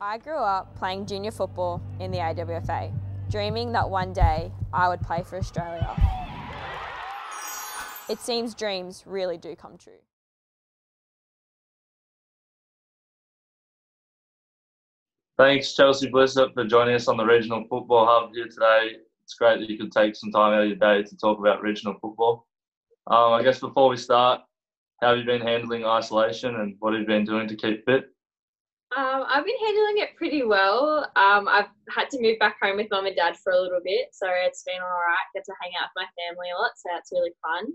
I grew up playing junior football in the AWFA, dreaming that one day I would play for Australia. It seems dreams really do come true. Thanks, Chelsea Blissett, for joining us on the Regional Football Hub here today. It's great that you could take some time out of your day to talk about regional football. I guess before we start, how have you been handling isolation and what have you been doing to keep fit? I've been handling it pretty well. I've had to move back home with mum and dad for a little bit, so it's been all right. Get to hang out with my family a lot, so that's really fun.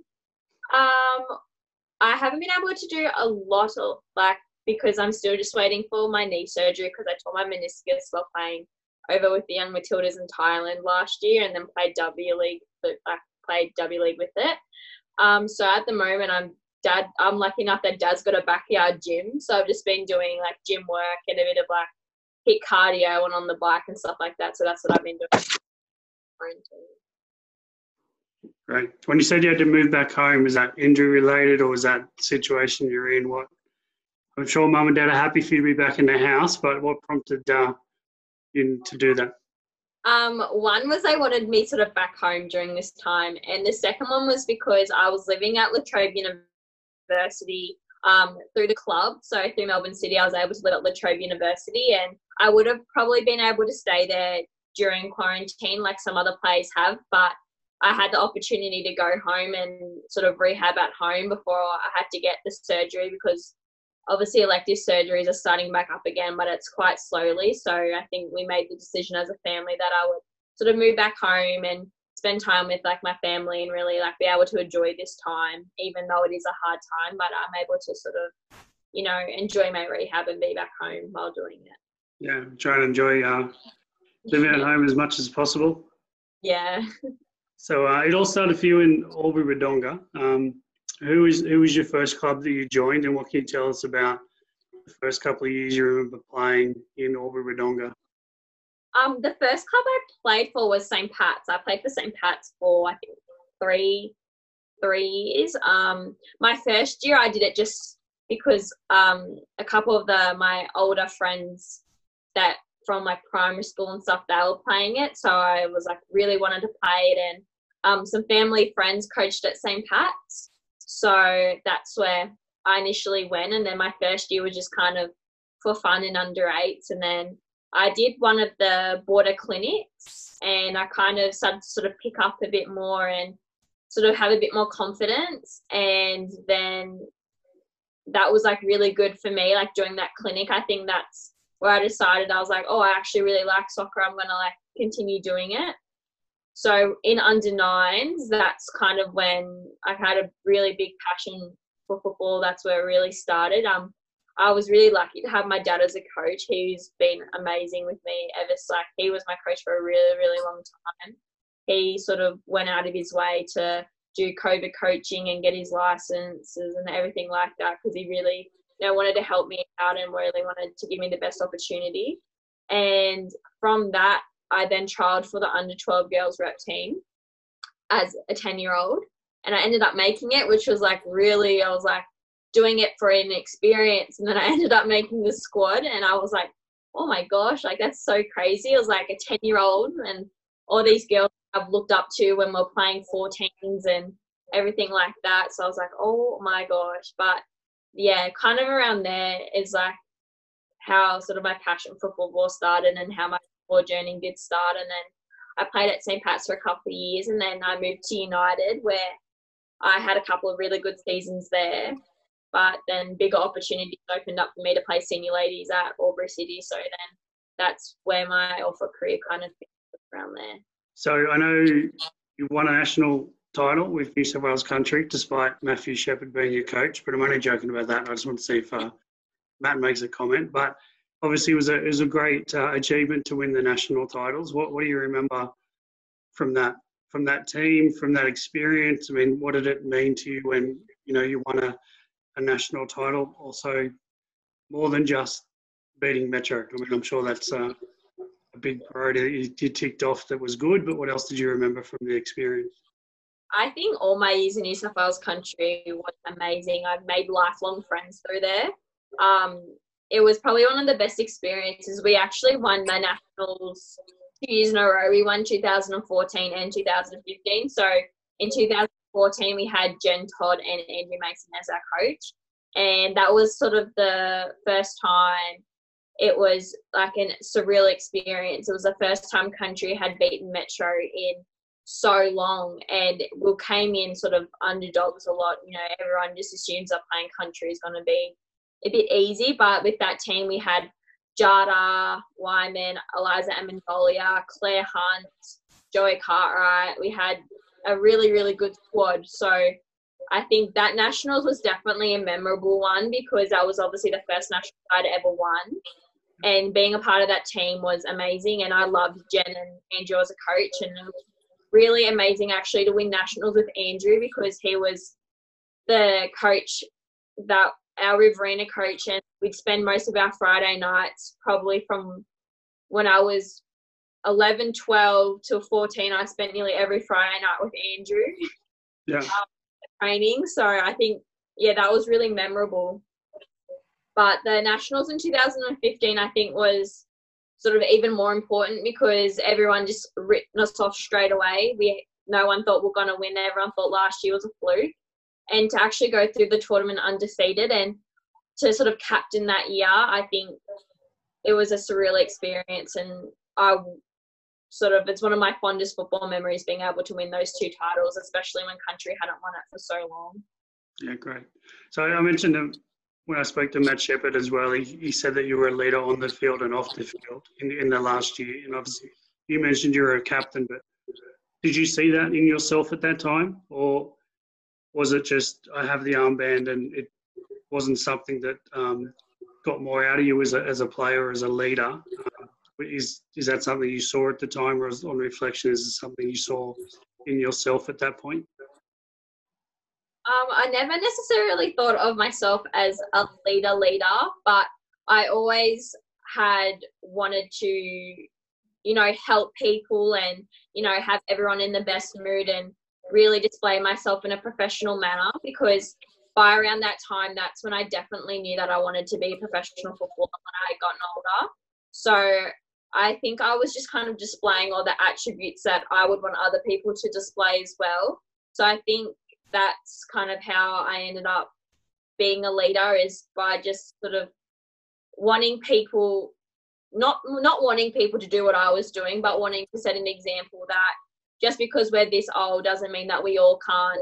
I haven't been able to do a lot of, because I'm still just waiting for my knee surgery because I tore my meniscus while playing over with the young Matildas in Thailand last year, and then played W League. With it. So at the moment, I'm lucky enough that Dad's got a backyard gym, so I've just been doing gym work and a bit of hit cardio and on the bike and stuff like that. So that's what I've been doing. Great. When you said you had to move back home, was that injury related or was that the situation you're in? I'm sure Mum and Dad are happy for you to be back in the house, but what prompted you to do that? One was they wanted me sort of back home during this time, and the second one was because I was living at La Trobe University through the club, so through Melbourne City I was able to live at La Trobe University, and I would have probably been able to stay there during quarantine like some other players have, but I had the opportunity to go home and sort of rehab at home before I had to get the surgery, because obviously elective surgeries are starting back up again, but it's quite slowly. So I think we made the decision as a family that I would sort of move back home and spend time with my family and really be able to enjoy this time, even though it is a hard time, but I'm able to sort of, enjoy my rehab and be back home while doing it. Yeah, try and enjoy living at home as much as possible. Yeah. So it all started for you in Albury-Wodonga. Who was your first club that you joined, and what can you tell us about the first couple of years you remember playing in Albury-Wodonga? The first club I played for was St Pat's. I played for St Pat's for I think three years. My first year I did it just because a couple of my older friends that from primary school and stuff, they were playing it, so I was really wanted to play it, and some family friends coached at St Pat's. So that's where I initially went, and then my first year was just kind of for fun in under-8s, and then I did one of the border clinics and I kind of started to sort of pick up a bit more and sort of have a bit more confidence, and then that was really good for me, doing that clinic. I think that's where I decided I was oh, I actually really like soccer, I'm going to continue doing it. So in under-9s, that's kind of when I had a really big passion for football. That's where it really started. I was really lucky to have my dad as a coach. He's been amazing with me ever since. He was my coach for a really, really long time. He sort of went out of his way to do COVID coaching and get his licenses and everything like that, because he really wanted to help me out and really wanted to give me the best opportunity. And from that, I then trialled for the under-12 girls rep team as a 10-year-old, and I ended up making it, which was really, I was doing it for an experience, and then I ended up making the squad, and I was oh my gosh, that's so crazy. I was a 10-year-old and all these girls I've looked up to when we're playing 14s and everything like that. So I was oh my gosh. But yeah, kind of around there is how sort of my passion for football started and how my journey did start, and then I played at St Pat's for a couple of years, and then I moved to United where I had a couple of really good seasons there, but then bigger opportunities opened up for me to play senior ladies at Albury City, so then that's where my AWFA career kind of around there. So I know you won a national title with New South Wales Country despite Matthew Shepherd being your coach, but I'm only joking about that. I just want to see if Matt makes a comment, but obviously, it was a great achievement to win the national titles. What do you remember from that team, from that experience? I mean, what did it mean to you when you won a national title? Also, more than just beating Metro. I mean, I'm sure that's a big priority that you ticked off that was good. But what else did you remember from the experience? I think all my years in New South Wales Country was amazing. I've made lifelong friends through there. it was probably one of the best experiences. We actually won my nationals 2 years in a row. We won 2014 and 2015. So in 2014, we had Jen Todd and Andrew Mason as our coach. And that was sort of the first time. It was like a surreal experience. It was the first time Country had beaten Metro in so long, and we came in sort of underdogs a lot. You know, everyone just assumes that playing Country is going to be a bit easy, but with that team we had Jada Wyman, Eliza Amendolia, Claire Hunt, Joey Cartwright. We had a really, really good squad. So I think that Nationals was definitely a memorable one because that was obviously the first Nationals I'd ever won. And being a part of that team was amazing. And I loved Jen and Andrew as a coach. And it was really amazing actually to win Nationals with Andrew because he was the coach that our Riverina coach, and we'd spend most of our Friday nights probably from when I was 11, 12 till 14. I spent nearly every Friday night with Andrew. Yeah. Training. So I think, yeah, that was really memorable. But the Nationals in 2015, I think, was sort of even more important because everyone just ripped us off straight away. No one thought we're going to win. Everyone thought last year was a fluke. And to actually go through the tournament undefeated and to sort of captain that year, I think it was a surreal experience. And it's one of my fondest football memories, being able to win those two titles, especially when Country hadn't won it for so long. Yeah, great. So I mentioned when I spoke to Matt Shepherd as well, he said that you were a leader on the field and off the field in the last year. And obviously you mentioned you were a captain, but did you see that in yourself at that time? Or was it just, I have the armband, and it wasn't something that got more out of you as a player or as a leader? Is that something you saw at the time, or on reflection, is it something you saw in yourself at that point? I never necessarily thought of myself as a leader, but I always had wanted to, you know, help people and, you know, have everyone in the best mood and really display myself in a professional manner, because by around that time, that's when I definitely knew that I wanted to be a professional footballer when I had gotten older. So I think I was just kind of displaying all the attributes that I would want other people to display as well. So I think that's kind of how I ended up being a leader, is by just sort of wanting people, not wanting people to do what I was doing, but wanting to set an example that just because we're this old doesn't mean that we all can't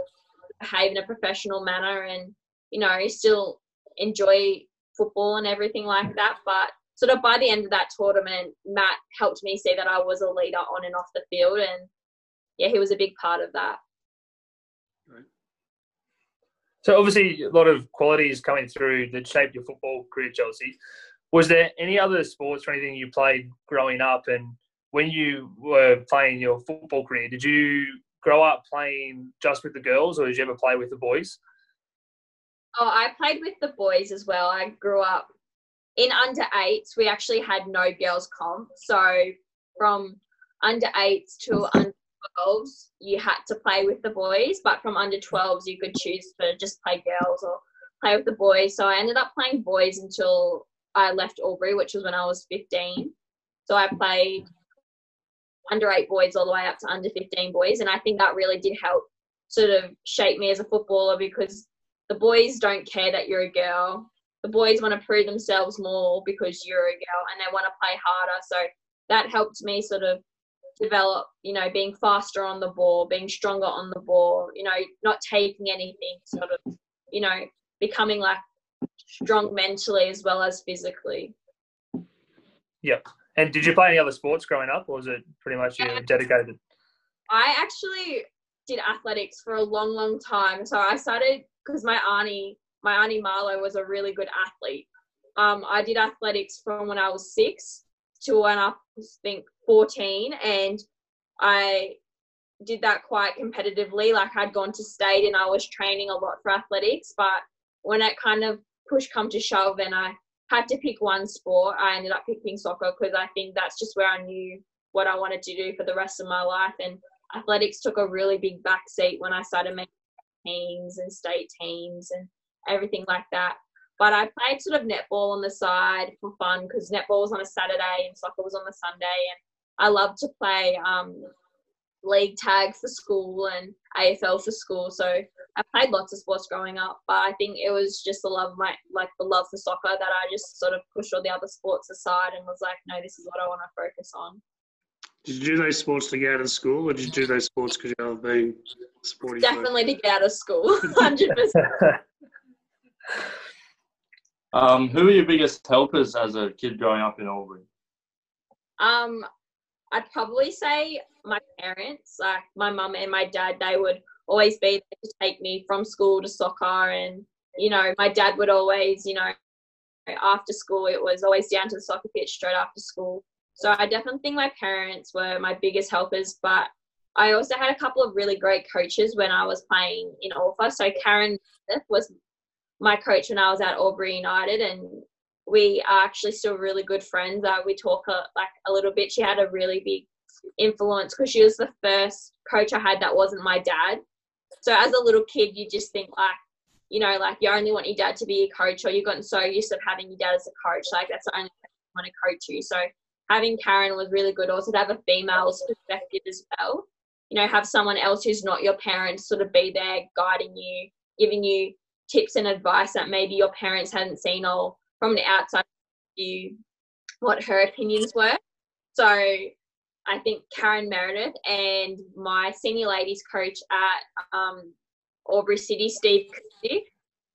behave in a professional manner and, you know, still enjoy football and everything like that. But sort of by the end of that tournament, Matt helped me see that I was a leader on and off the field. And, yeah, he was a big part of that. Right. So, obviously, a lot of qualities coming through that shaped your football career, Chelsea. Was there any other sports or anything you played growing up? And when you were playing your football career, did you grow up playing just with the girls, or did you ever play with the boys? Oh, I played with the boys as well. I grew up in under-8s, we actually had no girls comp. So from under-8s to under-12s, you had to play with the boys. But from under-12s, you could choose to just play girls or play with the boys. So I ended up playing boys until I left Albury, which was when I was 15. So I played under-8 boys all the way up to under-15 boys. And I think that really did help sort of shape me as a footballer, because the boys don't care that you're a girl. The boys want to prove themselves more because you're a girl, and they want to play harder. So that helped me sort of develop, you know, being faster on the ball, being stronger on the ball, you know, not taking anything, sort of, you know, becoming like strong mentally as well as physically. Yep. And did you play any other sports growing up, or was it pretty much you dedicated? I actually did athletics for a long, long time. So I started because my auntie Marlo was a really good athlete. I did athletics from when I was 6 to when I think 14, and I did that quite competitively. Like, I'd gone to state and I was training a lot for athletics, but when it kind of push come to shove and I had to pick one sport, I ended up picking soccer because I think that's just where I knew what I wanted to do for the rest of my life. And athletics took a really big backseat when I started making teams and state teams and everything like that. But I played sort of netball on the side for fun, because netball was on a Saturday and soccer was on the Sunday, and I loved to play league tag for school and AFL for school. So I played lots of sports growing up, but I think it was just the love, the love for soccer, that I just sort of pushed all the other sports aside and was like, no, this is what I want to focus on. Did you do those sports to get out of school, or did you do those sports because you love being sporty? Definitely to get out of school, 100%. Who were your biggest helpers as a kid growing up in Albury? I'd probably say my parents, like my mum and my dad. They would always be there to take me from school to soccer, and, you know, my dad would always, you know, after school, it was always down to the soccer pitch straight after school. So I definitely think my parents were my biggest helpers, but I also had a couple of really great coaches when I was playing in AWFA. So Karen was my coach when I was at Albury United, and we are actually still really good friends. We talk a little bit. She had a really big influence because she was the first coach I had that wasn't my dad. So as a little kid, you just think you only want your dad to be your coach, or you've gotten so used to having your dad as a coach. Like, that's the only thing you want to coach you. So having Karen was really good. Also to have a female's perspective as well. You know, have someone else who's not your parents sort of be there guiding you, giving you tips and advice that maybe your parents hadn't seen, or from the outside view what her opinions were. So I think Karen Meredith and my senior ladies coach at Albury City,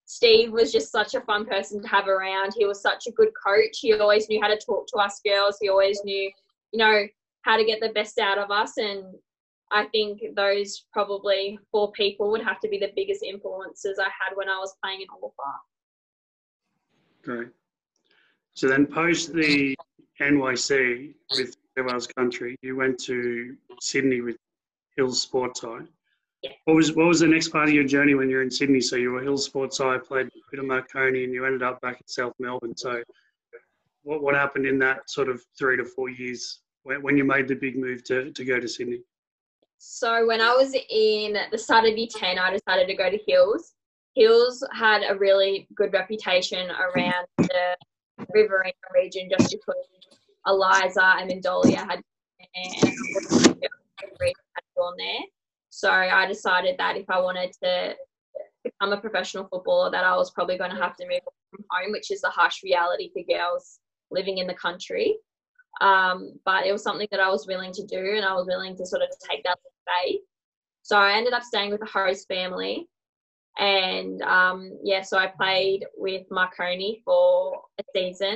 Steve was just such a fun person to have around. He was such a good coach. He always knew how to talk to us girls. He always knew, you know, how to get the best out of us. And I think those probably four people would have to be the biggest influences I had when I was playing in AWFA. Great. So then post the NYC with New South Wales Country, you went to Sydney with Hills Sports High. Yeah. What was the next part of your journey when you were in Sydney? So you were Hills Sports High, played a bit of Marconi, and you ended up back in South Melbourne. So what happened in that sort of 3 to 4 years when you made the big move to go to Sydney? So when I was in the start of year 10, I decided to go to Hills. Hills had a really good reputation around the Riverina region, just because Eliza Amendolia had gone there. So I decided that if I wanted to become a professional footballer, that I was probably going to have to move from home, which is the harsh reality for girls living in the country. But it was something that I was willing to do, and I was willing to sort of take that faith. So I ended up staying with the host family. And so I played with Marconi for a season,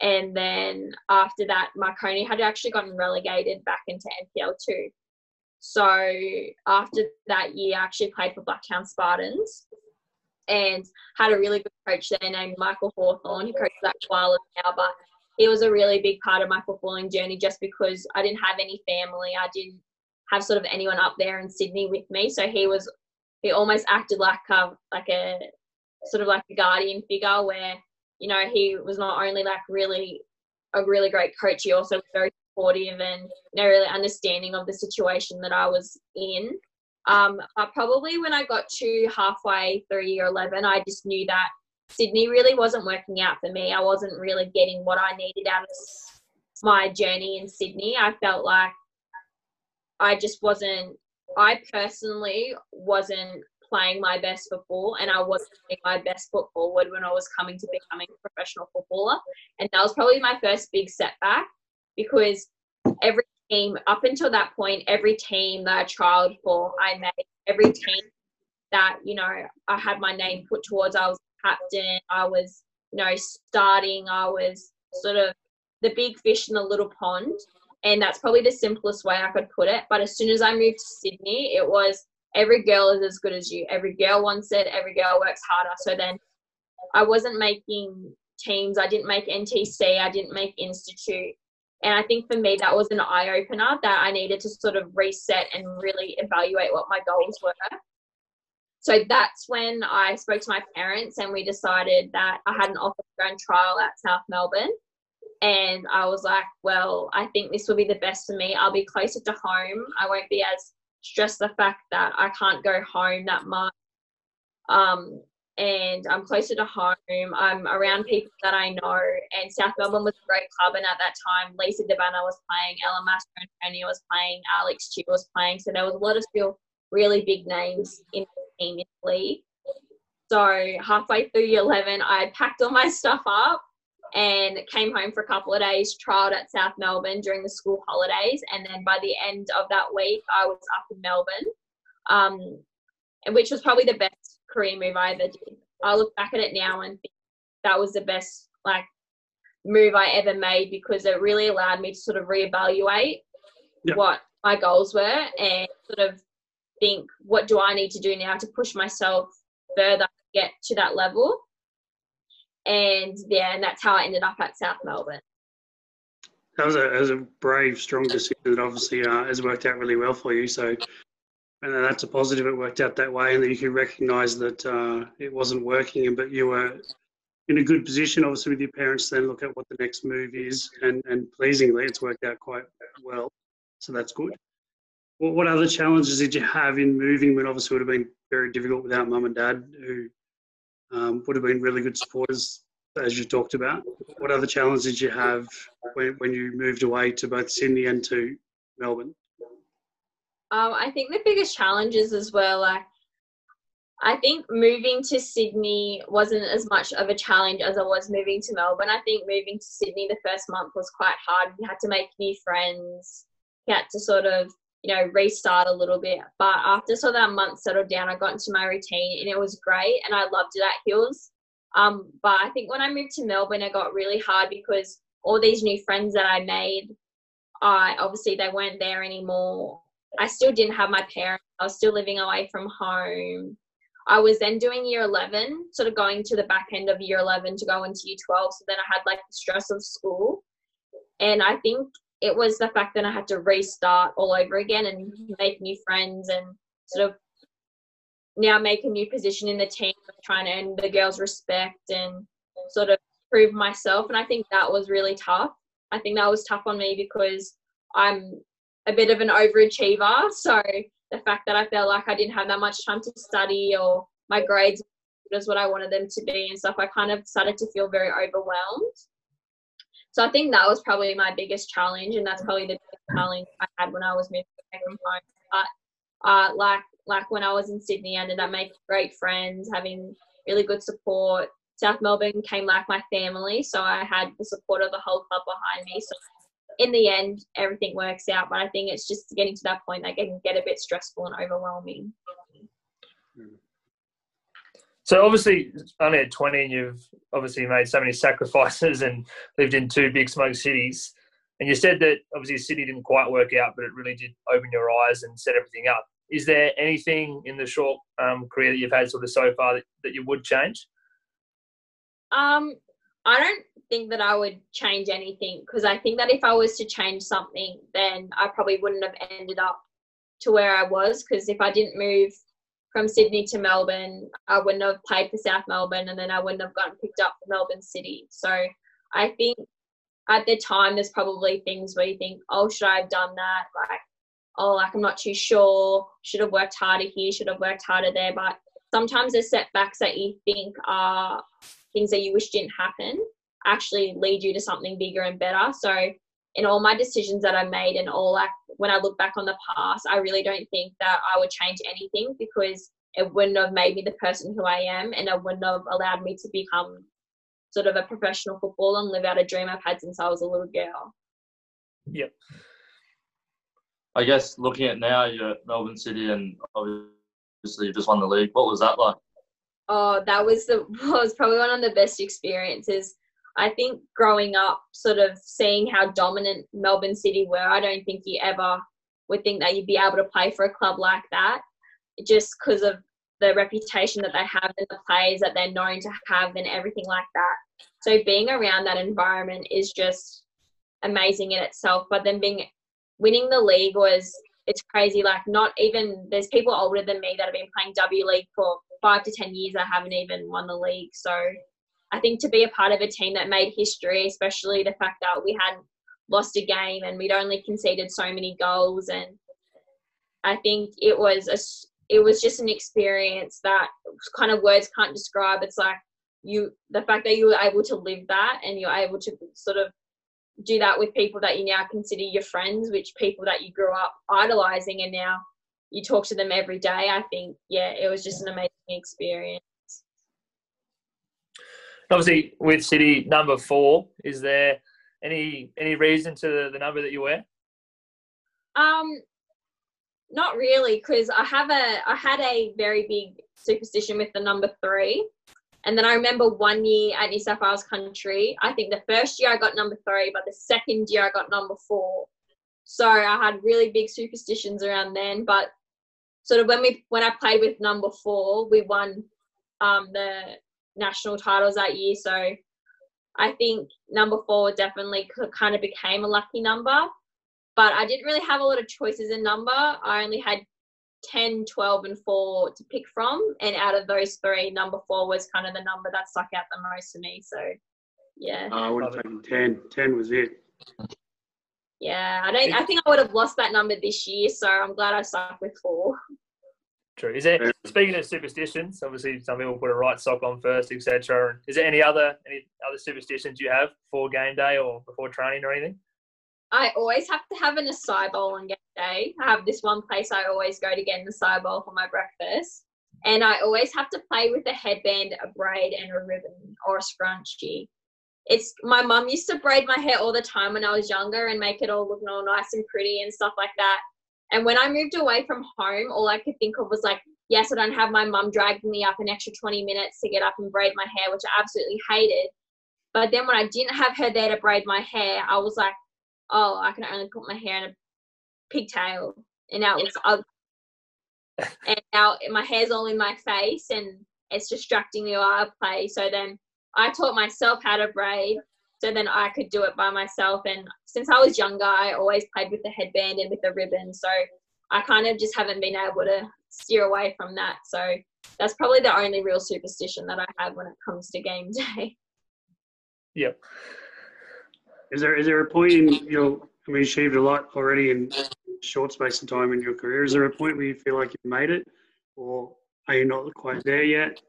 and then after that Marconi had actually gotten relegated back into NPL2. So after that year I actually played for Blacktown Spartans and had a really good coach there named Michael Hawthorne, who coaches at Koalas now, but he was a really big part of my footballing journey, just because I didn't have any family. I didn't have sort of anyone up there in Sydney with me, so he almost acted like a guardian figure, where, you know, he was not only really a great coach, he also was very supportive and, you know, really understanding of the situation that I was in. But probably when I got to halfway through year 11, I just knew that Sydney really wasn't working out for me. I wasn't really getting what I needed out of my journey in Sydney. I felt like I personally wasn't playing my best football, and I wasn't playing my best foot forward when I was coming to becoming a professional footballer. And that was probably my first big setback, because every team, up until that point, every team that I trialled for, I made. Every team that, you know, I had my name put towards, I was captain, I was, you know, starting, I was sort of the big fish in the little pond. And that's probably the simplest way I could put it. But as soon as I moved to Sydney, it was every girl is as good as you. Every girl wants it. Every girl works harder. So then I wasn't making teams. I didn't make NTC. I didn't make Institute. And I think for me, that was an eye-opener, that I needed to sort of reset and really evaluate what my goals were. So that's when I spoke to my parents, and we decided that I had an offer to go and trial at South Melbourne. And I was like, well, I think this will be the best for me. I'll be closer to home. I won't be as stressed the fact that I can't go home that much. and I'm closer to home. I'm around people that I know, and South Melbourne was a great club, and at that time Lisa Devanna was playing, Ella Mastro Antonio was playing, Alex Chiu was playing, so there was a lot of still really big names in the team in the league. So halfway through year 11, I packed all my stuff up and came home for a couple of days, trialled at South Melbourne during the school holidays, and then by the end of that week, I was up in Melbourne, which was probably the best career move I ever did. I look back at it now and think that was the best move I ever made, because it really allowed me to sort of reevaluate what my goals were and sort of think, what do I need to do now to push myself further to get to that level? And yeah, and that's how I ended up at South Melbourne. That was a brave, strong decision that obviously has worked out really well for you. So, and that's a positive. It worked out that way, and that you could recognise that it wasn't working, but you were in a good position, obviously, with your parents. Then look at what the next move is, and pleasingly, it's worked out quite well. So that's good. Well, what other challenges did you have in moving? When obviously it would have been very difficult without mum and dad, who would have been really good supporters, as you talked about. What other challenges did you have when you moved away to both Sydney and to Melbourne? I think the biggest challenges as well, I think moving to Sydney wasn't as much of a challenge as I was moving to Melbourne. I think moving to Sydney the first month was quite hard. We had to make new friends. We had to sort of, restart a little bit. But after sort of that month settled down, I got into my routine and it was great, and I loved it at Hills. But I think when I moved to Melbourne, it got really hard because all these new friends that I made, obviously they weren't there anymore. I still didn't have my parents. I was still living away from home. I was then doing year 11, sort of going to the back end of year 11 to go into year 12. So then I had the stress of school. And I think it was the fact that I had to restart all over again and make new friends and sort of now make a new position in the team, trying to earn the girls' respect and sort of prove myself. And I think that was really tough. I think that was tough on me because I'm a bit of an overachiever. So the fact that I felt like I didn't have that much time to study or my grades was what I wanted them to be and stuff, I kind of started to feel very overwhelmed. So I think that was probably my biggest challenge, and that's probably the biggest challenge I had when I was moving away from home. But when I was in Sydney, I ended up making great friends, having really good support. South Melbourne came my family, so I had the support of the whole club behind me. So in the end, everything works out, but I think it's just getting to that point that can get a bit stressful and overwhelming. So obviously, only at 20, and you've obviously made so many sacrifices and lived in two big smoke cities. And you said that obviously Sydney didn't quite work out, but it really did open your eyes and set everything up. Is there anything in the short career that you've had sort of so far that you would change? I don't think that I would change anything, because I think that if I was to change something, then I probably wouldn't have ended up to where I was, because if I didn't move from Sydney to Melbourne, I wouldn't have played for South Melbourne, and then I wouldn't have gotten picked up for Melbourne City. So I think at the time there's probably things where you think, oh, should I have done that? I'm not too sure. Should have worked harder here, should have worked harder there. But sometimes the setbacks that you think are things that you wish didn't happen actually lead you to something bigger and better. So in all my decisions that I made and all when I look back on the past, I really don't think that I would change anything, because it wouldn't have made me the person who I am, and it wouldn't have allowed me to become sort of a professional footballer and live out a dream I've had since I was a little girl. Yep. I guess looking at now, you're at Melbourne City and obviously you just won the league. What was that like? Oh, that was probably one of the best experiences. I think growing up, sort of seeing how dominant Melbourne City were, I don't think you ever would think that you'd be able to play for a club like that, just because of the reputation that they have and the players that they're known to have and everything like that. So being around that environment is just amazing in itself. But then winning the league it's crazy. Not even, there's people older than me that have been playing W League for 5 to 10 years that haven't even won the league. So I think to be a part of a team that made history, especially the fact that we hadn't lost a game and we'd only conceded so many goals, and I think it was it was just an experience that kind of words can't describe. It's like the fact that you were able to live that and you're able to sort of do that with people that you now consider your friends, which people that you grew up idolizing and now you talk to them every day. I think, yeah, it was just an amazing experience. Obviously, with City, number 4, is there any reason to the number that you wear? Not really, because I had a very big superstition with the number 3. And then I remember one year at New South Wales Country, I think the first year I got number 3, but the second year I got number 4. So I had really big superstitions around then. But sort of when I played with number 4, we won the national titles that year. So I think number 4 definitely kind of became a lucky number. But I didn't really have a lot of choices in number. I only had 10, 12 and 4 to pick from. And out of those 3, number 4 was kind of the number that stuck out the most to me. So, yeah. I would have taken 10. 10 was it. Yeah. I think I would have lost that number this year. So I'm glad I stuck with 4. True. Is there, speaking of superstitions, obviously some people put a right sock on first, etc. Is there any other superstitions you have before game day or before training or anything? I always have to have an acai bowl on game day. I have this one place I always go to get an acai bowl for my breakfast. And I always have to play with a headband, a braid and a ribbon or a scrunchie. My mum used to braid my hair all the time when I was younger and make it all look all nice and pretty and stuff like that. And when I moved away from home, all I could think of was like, yes, I don't have my mum dragging me up an extra 20 minutes to get up and braid my hair, which I absolutely hated. But then when I didn't have her there to braid my hair, I was like, oh, I can only put my hair in a pigtail and now it looks ugly. And now my hair's all in my face and it's distracting me while I play. So then I taught myself how to braid so then I could do it by myself. And since I was younger, I always played with the headband and with the ribbon. So I kind of just haven't been able to steer away from that. So that's probably the only real superstition that I have when it comes to game day. Yep. Is there a point in you achieved a lot already in short space of time in your career? Is there a point where you feel like you've made it, or are you not quite there yet?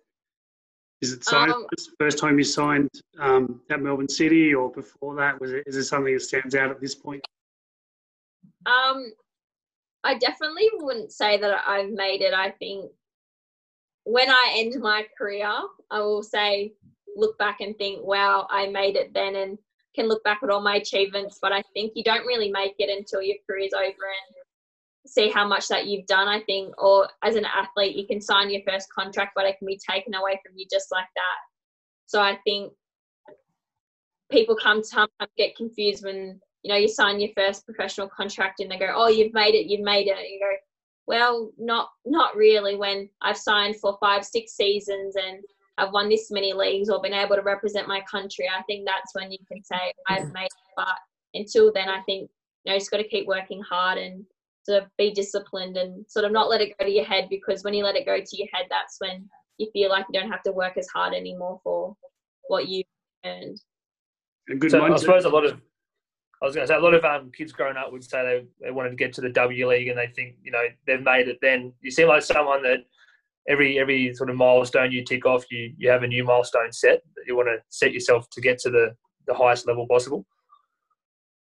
Is it the first time you signed at Melbourne City, or before that? Is there something that stands out at this point? I definitely wouldn't say that I've made it. I think when I end my career, I will look back and think, wow, I made it then, and can look back at all my achievements, but I think you don't really make it until your career's over and see how much that you've done, I think. Or as an athlete, you can sign your first contract, but it can be taken away from you just like that. So I think people sometimes get confused when, you sign your first professional contract and they go, oh, you've made it. And you go, well, not really, when I've signed for 5, 6 seasons and I've won this many leagues or been able to represent my country. I think that's when you can say I've made it. But until then, I think, just got to keep working hard and to be disciplined and sort of not let it go to your head, because when you let it go to your head, that's when you feel like you don't have to work as hard anymore for what you've earned. I suppose a lot of kids growing up would say they wanted to get to the W League and they think, they've made it then. You seem like someone that every sort of milestone you tick off, you have a new milestone set that you want to set yourself to get to the highest level possible.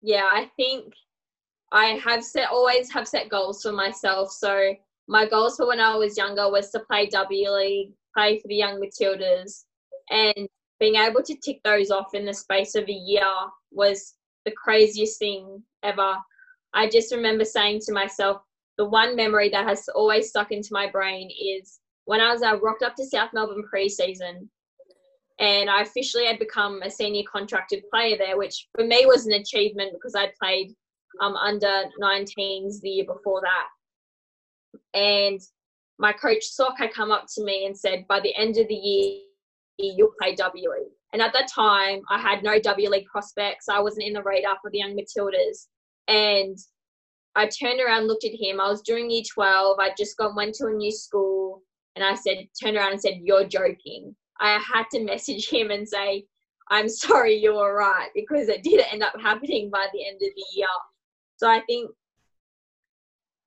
Yeah, I think I always have set goals for myself. So my goals for when I was younger was to play W League, play for the young Matildas, and being able to tick those off in the space of a year was the craziest thing ever. I just remember saying to myself, the one memory that has always stuck into my brain is when I rocked up to South Melbourne pre-season and I officially had become a senior contracted player there, which for me was an achievement because I'd played under 19s the year before that. And my coach, Sock, had come up to me and said, by the end of the year, you'll play W League. And at that time, I had no W League prospects. I wasn't in the radar for the young Matildas. And I turned around, looked at him. I was doing year 12. I just went to a new school, and I turned around and said, you're joking. I had to message him and say, I'm sorry, you were right, because it did end up happening by the end of the year. So I think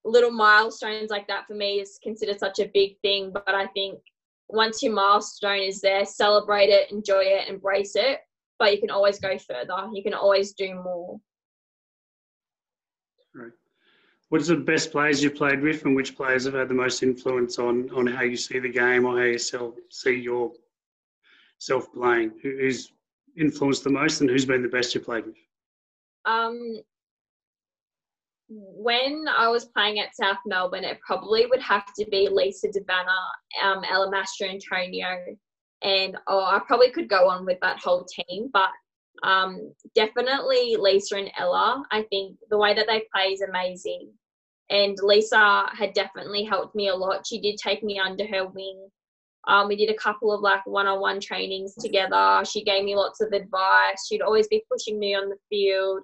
little milestones like that for me is considered such a big thing. But I think once your milestone is there, celebrate it, enjoy it, embrace it. But you can always go further. You can always do more. Right. What are the best players you've played with, and which players have had the most influence on how you see the game or how you see yourself playing? Who's influenced the most, and who's been the best you played with? When I was playing at South Melbourne, it probably would have to be Lisa Devanna, Ella Mastro Antonio, and I probably could go on with that whole team, but definitely Lisa and Ella. I think the way that they play is amazing, and Lisa had definitely helped me a lot. She did take me under her wing. We did a couple of like one-on-one trainings together. She gave me lots of advice. She'd always be pushing me on the field.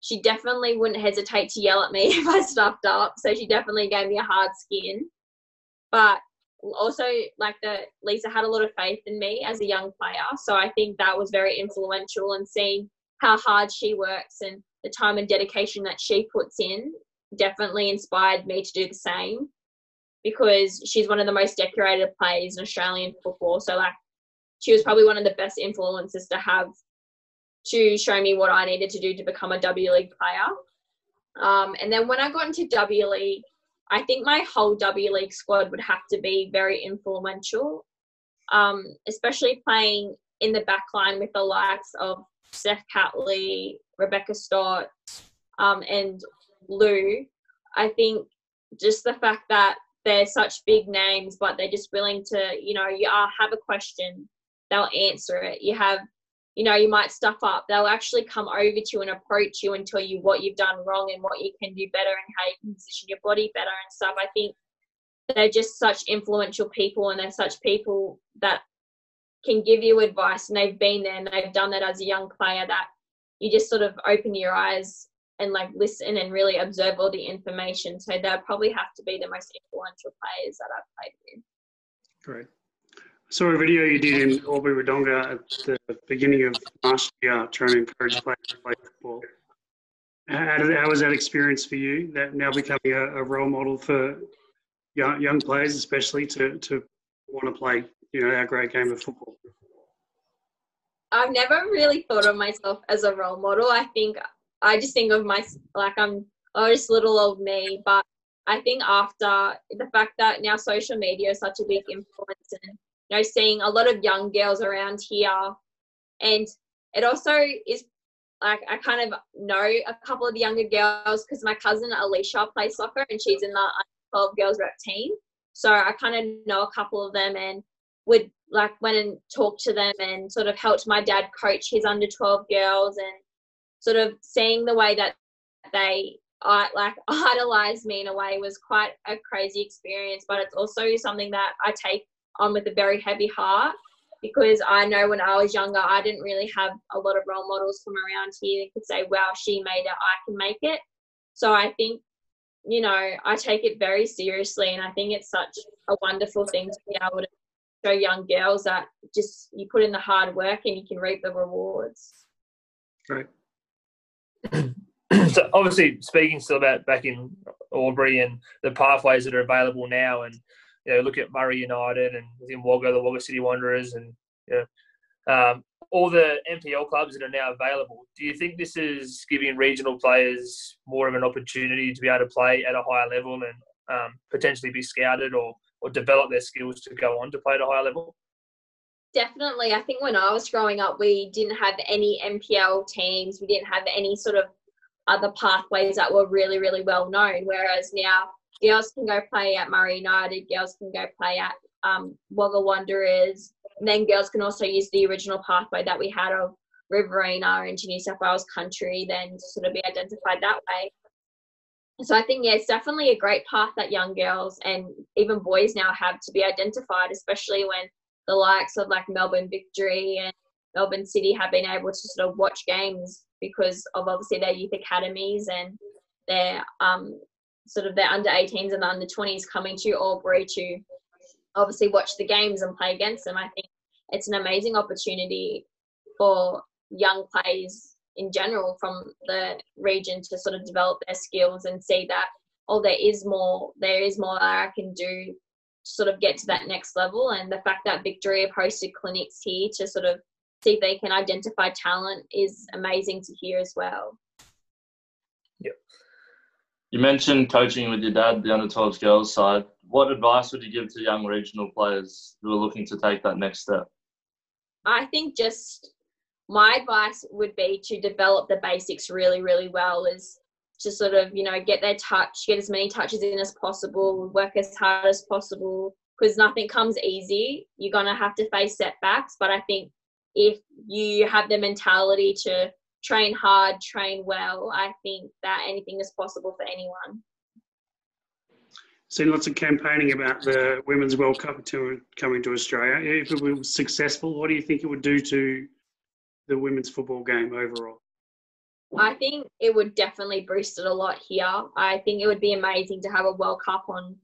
She definitely wouldn't hesitate to yell at me if I stuffed up. So she definitely gave me a hard skin. But also, like, Lisa had a lot of faith in me as a young player. So I think that was very influential, and seeing how hard she works and the time and dedication that she puts in definitely inspired me to do the same, because she's one of the most decorated players in Australian football. So, like, she was probably one of the best influences to have to show me what I needed to do to become a W League player. And then when I got into W League, I think my whole W League squad would have to be very influential, especially playing in the back line with the likes of Steph Catley, Rebecca Stott, and Lou. I think just the fact that they're such big names, but they're just willing to, have a question, they'll answer it. You have, you might stuff up. They'll actually come over to you and approach you and tell you what you've done wrong and what you can do better and how you can position your body better and stuff. I think they're just such influential people, and they're such people that can give you advice, and they've been there and they've done that as a young player, that you just sort of open your eyes and like listen and really observe all the information. So they'll probably have to be the most influential players that I've played with. Great. I saw a video you did in Albury-Wodonga at the beginning of last year trying to encourage players to play football. How was that experience for you, that now becoming a role model for young players, especially to want to play, our great game of football? I've never really thought of myself as a role model. I just think of myself like I'm just little old me, but I think after the fact that now social media is such a big influence, and seeing a lot of young girls around here, and it also is like I kind of know a couple of the younger girls because my cousin Alicia plays soccer and she's in the 12 girls rep team, so I kind of know a couple of them and would like went and talked to them and sort of helped my dad coach his under 12 girls, and sort of seeing the way that they idolized me in a way was quite a crazy experience, but it's also something that I take on with a very heavy heart, because I know when I was younger I didn't really have a lot of role models from around here that could say, wow, she made it, I can make it. So I think I take it very seriously, and I think it's such a wonderful thing to be able to show young girls that just you put in the hard work and you can reap the rewards. Right. So obviously speaking still about back in Albury and the pathways that are available now, and look at Murray United and within Wagga, the Wagga City Wanderers, and all the NPL clubs that are now available. Do you think this is giving regional players more of an opportunity to be able to play at a higher level and potentially be scouted or develop their skills to go on to play at a higher level? Definitely. I think when I was growing up, we didn't have any NPL teams. We didn't have any sort of other pathways that were really, really well known, whereas now girls can go play at Murray United, girls can go play at Wagga Wanderers, and then girls can also use the original pathway that we had of Riverina into New South Wales Country, then to sort of be identified that way. So I think, yeah, it's definitely a great path that young girls and even boys now have to be identified, especially when the likes of like Melbourne Victory and Melbourne City have been able to sort of watch games because of obviously their youth academies and their sort of their under-18s and the under-20s coming to Albury to obviously watch the games and play against them. I think it's an amazing opportunity for young players in general from the region to sort of develop their skills and see that oh, there is more I can do to sort of get to that next level. And the fact that Victoria hosted clinics here to sort of see if they can identify talent is amazing to hear as well. Yep. You mentioned coaching with your dad, the under-12s girls side. What advice would you give to young regional players who are looking to take that next step? I think just my advice would be to develop the basics really, really well, is to sort of, you know, get their touch, get as many touches in as possible, work as hard as possible, because nothing comes easy. You're going to have to face setbacks. But I think if you have the mentality to train hard, train well, I think that anything is possible for anyone. Seen lots of campaigning about the Women's World Cup tour coming to Australia. If it was successful, what do you think it would do to the women's football game overall? I think it would definitely boost it a lot here. I think it would be amazing to have a World Cup on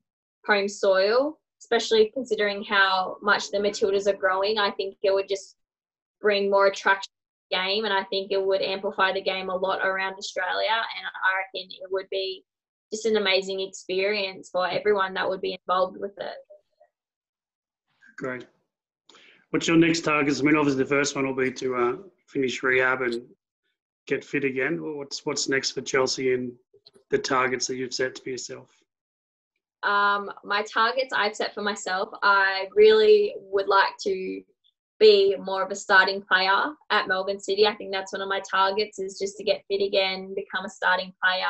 home soil, especially considering how much the Matildas are growing. I think it would just bring more attraction to the game, and I think it would amplify the game a lot around Australia, and I reckon it would be just an amazing experience for everyone that would be involved with it. Great. What's your next targets? I mean, obviously the first one will be to finish rehab and get fit again. What's next for Chelsea and the targets that you've set for yourself? My targets I've set for myself, I really would like to be more of a starting player at Melbourne City. I think that's one of my targets, is just to get fit again, become a starting player,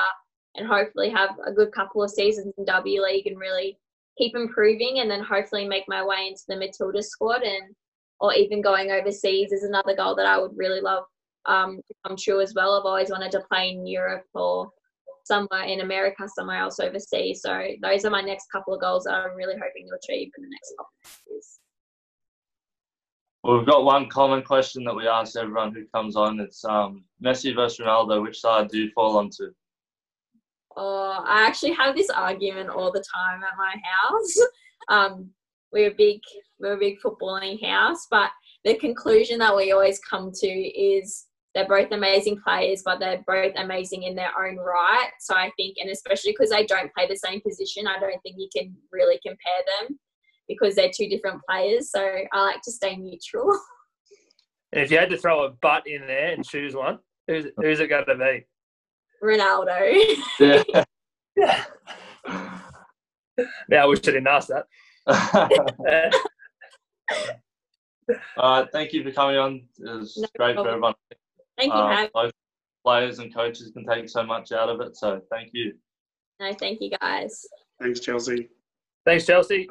and hopefully have a good couple of seasons in W League and really keep improving, and then hopefully make my way into the Matilda squad, and or even going overseas is another goal that I would really love to come true as well. I've always wanted to play in Europe or somewhere in America, somewhere else overseas. So those are my next couple of goals that I'm really hoping to achieve in the next couple of years. Well, we've got one common question that we ask everyone who comes on. It's Messi versus Ronaldo. Which side do you fall onto? Oh, I actually have this argument all the time at my house. We're a big footballing house, but the conclusion that we always come to is they're both amazing players, but they're both amazing in their own right. So I think, and especially because they don't play the same position, I don't think you can really compare them because they're two different players. So I like to stay neutral. And if you had to throw a butt in there and choose one, who's it going to be? Ronaldo. Yeah. Now I wish I didn't ask that. Thank you for coming on. It was great for everyone. Thank you. Both players and coaches can take so much out of it. So thank you. No, thank you guys. Thanks, Chelsea.